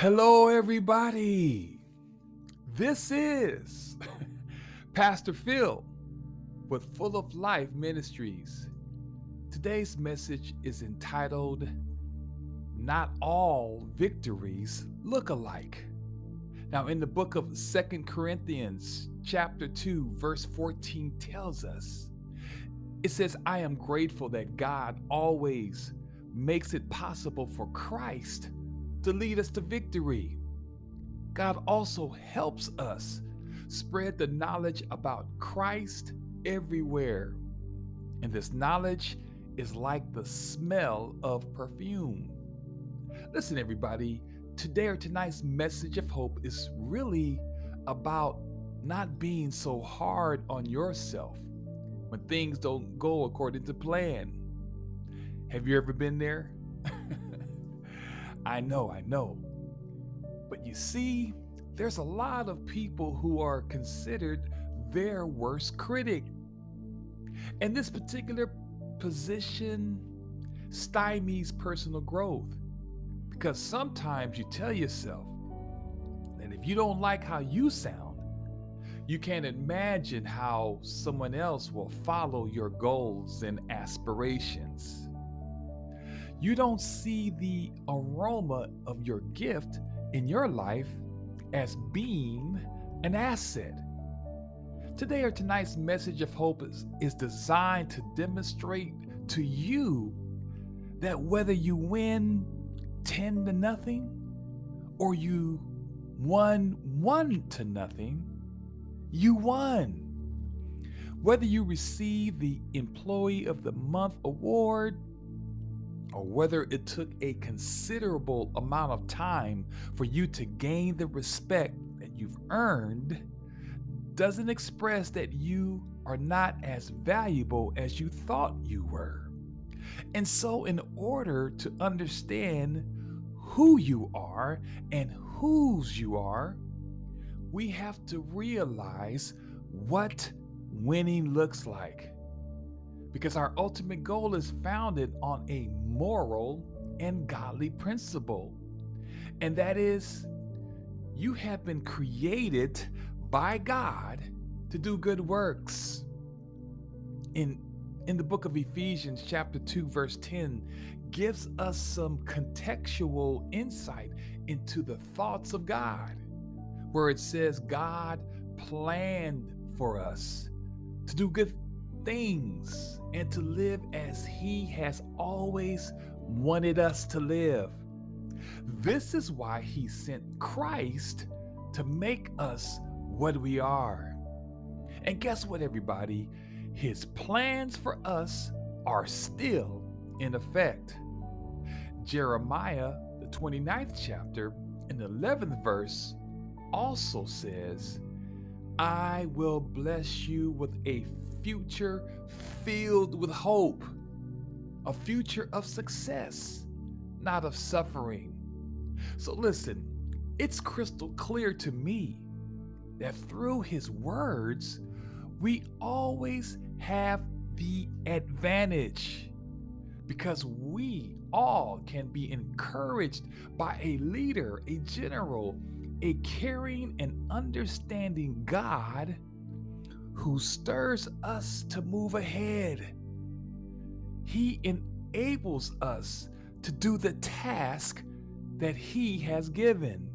Hello, everybody. This is Pastor Phil with Full of Life Ministries. Today's message is entitled, Not All Victories Look Alike. Now, in the book of Second Corinthians, chapter 2, verse 14 tells us, it says, I am grateful that God always makes it possible for Christ to lead us to victory. God also helps us spread the knowledge about Christ everywhere. And this knowledge is like the smell of perfume. Listen, everybody, today or tonight's message of hope is really about not being so hard on yourself when things don't go according to plan. Have you ever been there? I know. But you see, there's a lot of people who are considered their worst critic. And this particular position stymies personal growth, because sometimes you tell yourself that if you don't like how you sound, you can't imagine how someone else will follow your goals and aspirations. You don't see the aroma of your gift in your life as being an asset. Today or tonight's message of hope is designed to demonstrate to you that whether you win 10-0 or you won 1-0, you won. Whether you receive the Employee of the Month award, or whether it took a considerable amount of time for you to gain the respect that you've earned, doesn't express that you are not as valuable as you thought you were. And so, in order to understand who you are and whose you are, we have to realize what winning looks like, because our ultimate goal is founded on a moral and godly principle. And that is, you have been created by God to do good works. In the book of Ephesians, chapter 2, verse 10, gives us some contextual insight into the thoughts of God, where it says God planned for us to do good things and to live as He has always wanted us to live. This is why He sent Christ to make us what we are. And guess what, everybody? His plans for us are still in effect. Jeremiah, the 29th chapter and 11th verse also says, I will bless you with a future filled with hope, a future of success, not of suffering. So listen, it's crystal clear to me that through His words, we always have the advantage, because we all can be encouraged by a leader, a general, a caring and understanding God who stirs us to move ahead. He enables us to do the task that He has given,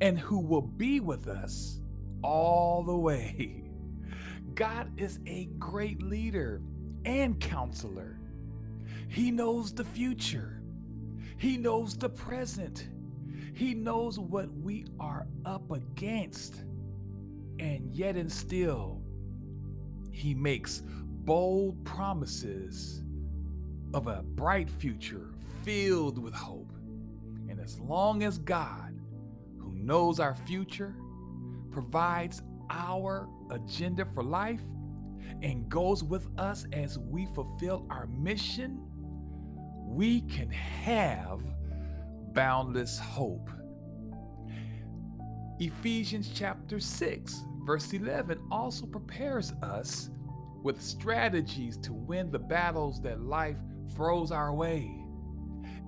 and who will be with us all the way. God is a great leader and counselor. He knows the future. He knows the present. He knows what we are up against. And yet and still, He makes bold promises of a bright future filled with hope. And as long as God, who knows our future, provides our agenda for life and goes with us as we fulfill our mission, we can have boundless hope. Ephesians chapter 6, verse 11 also prepares us with strategies to win the battles that life throws our way.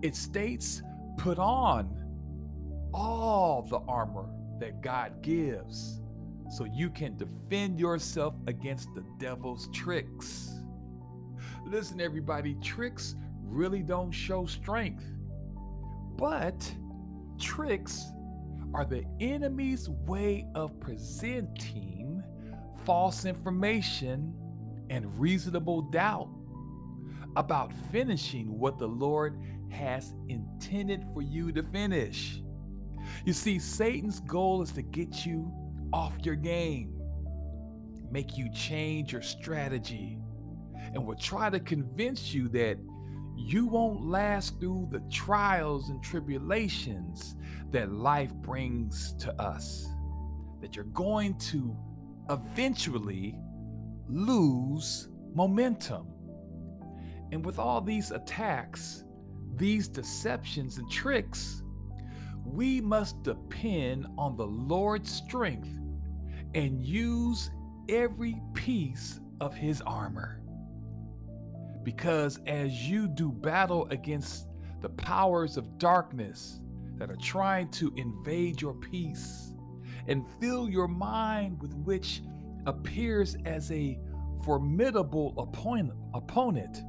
It states, put on all the armor that God gives so you can defend yourself against the devil's tricks. Listen, everybody, tricks really don't show strength, but tricks are the enemy's way of presenting false information and reasonable doubt about finishing what the Lord has intended for you to finish. You see, Satan's goal is to get you off your game, make you change your strategy, and will try to convince you that you won't last through the trials and tribulations that life brings to us, that you're going to eventually lose momentum. And with all these attacks, these deceptions and tricks, we must depend on the Lord's strength and use every piece of his armor. Because as you do battle against the powers of darkness that are trying to invade your peace and fill your mind with which appears as a formidable opponent,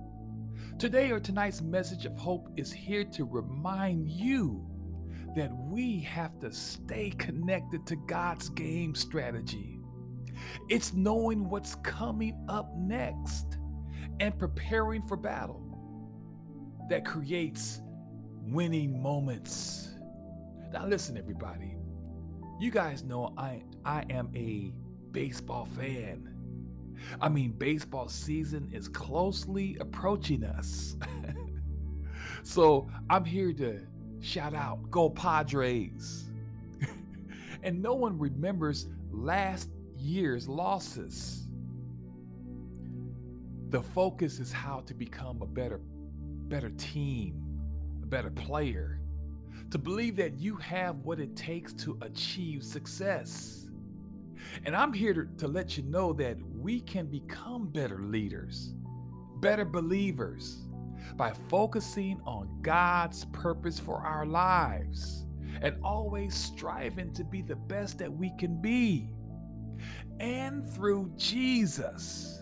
today or tonight's message of hope is here to remind you that we have to stay connected to God's game strategy. It's knowing what's coming up next and preparing for battle that creates winning moments. Now listen, everybody, you guys know I am a baseball fan. I mean, baseball season is closely approaching us. So I'm here to shout out, go Padres. And no one remembers last year's losses. The focus is how to become a better team, a better player, to believe that you have what it takes to achieve success. And I'm here to let you know that we can become better leaders, better believers by focusing on God's purpose for our lives and always striving to be the best that we can be. And through Jesus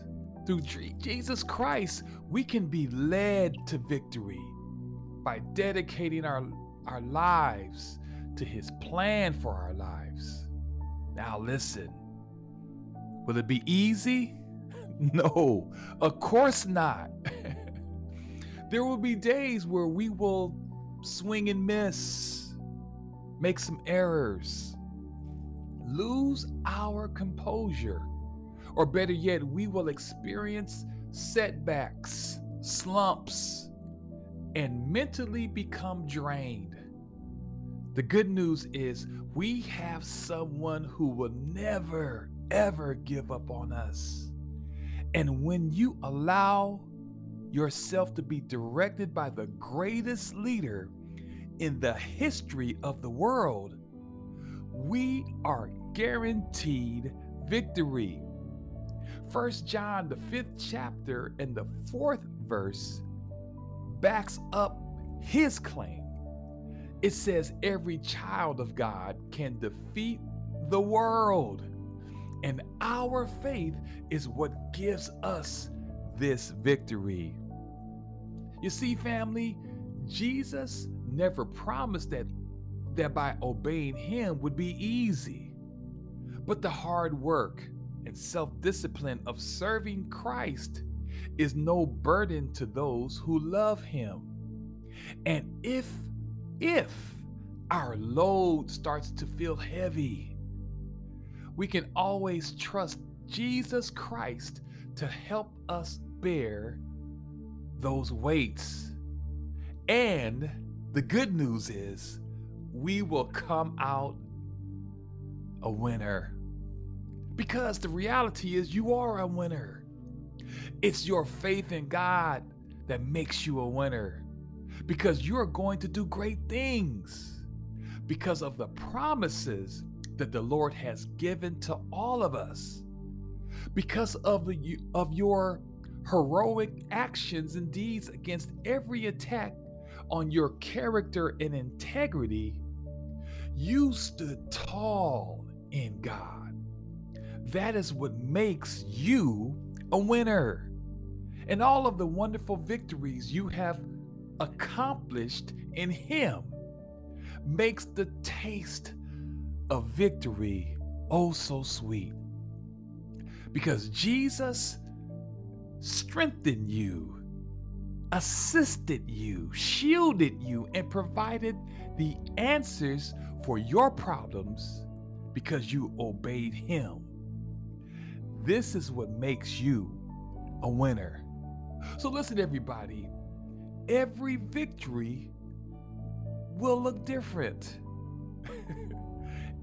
Christ, we can be led to victory by dedicating our lives to his plan for our lives. Now listen, will it be easy? No, of course not. There will be days where we will swing and miss, make some errors, lose our composure, or better yet, we will experience setbacks, slumps, and mentally become drained. The good news is we have someone who will never, ever give up on us. And when you allow yourself to be directed by the greatest leader in the history of the world, we are guaranteed victory. First John, the 5th chapter and the 4th verse backs up his claim. It says every child of God can defeat the world, and our faith is what gives us this victory. You see, family, Jesus never promised that by obeying him would be easy, but the hard work and self-discipline of serving Christ is no burden to those who love him. And if our load starts to feel heavy, we can always trust Jesus Christ to help us bear those weights. And the good news is we will come out a winner. Because the reality is you are a winner. It's your faith in God that makes you a winner, because you're going to do great things because of the promises that the Lord has given to all of us, because of your heroic actions and deeds against every attack on your character and integrity. You stood tall in God. That is what makes you a winner. And all of the wonderful victories you have accomplished in Him makes the taste of victory oh so sweet. Because Jesus strengthened you, assisted you, shielded you, and provided the answers for your problems because you obeyed Him. This is what makes you a winner. So listen, everybody, every victory will look different.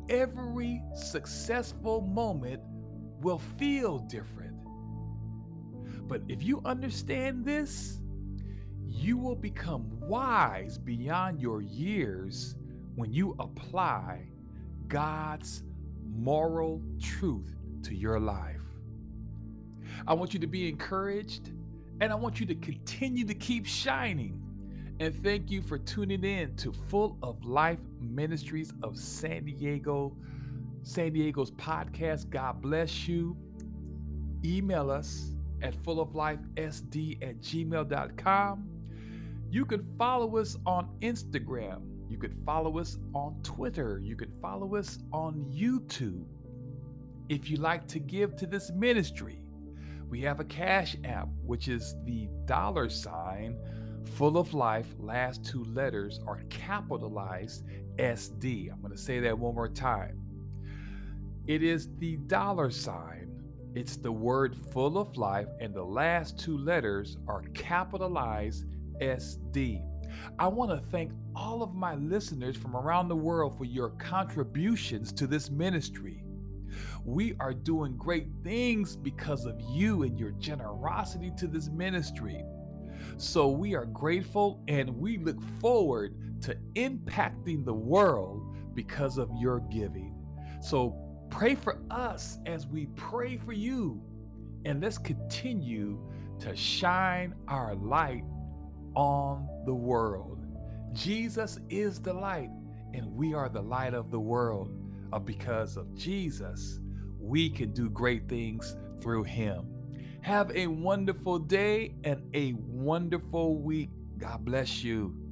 Every successful moment will feel different. But if you understand this, you will become wise beyond your years when you apply God's moral truth to your life. I want you to be encouraged, and I want you to continue to keep shining. And thank you for tuning in to Full of Life Ministries of San Diego's podcast. God bless you. Email us at fulloflifesd@gmail.com. You can follow us on Instagram. You can follow us on Twitter. You can follow us on YouTube. If you like to give to this ministry, we have a Cash App, which is the $ Full of Life, last two letters are capitalized SD. I'm going to say that one more time. It is the $, it's the word Full of Life, and the last two letters are capitalized SD. I want to thank all of my listeners from around the world for your contributions to this ministry. We are doing great things because of you and your generosity to this ministry. So we are grateful, and we look forward to impacting the world because of your giving. So pray for us as we pray for you, and let's continue to shine our light on the world. Jesus is the light, and we are the light of the world. Because of Jesus, we can do great things through Him. Have a wonderful day and a wonderful week. God bless you.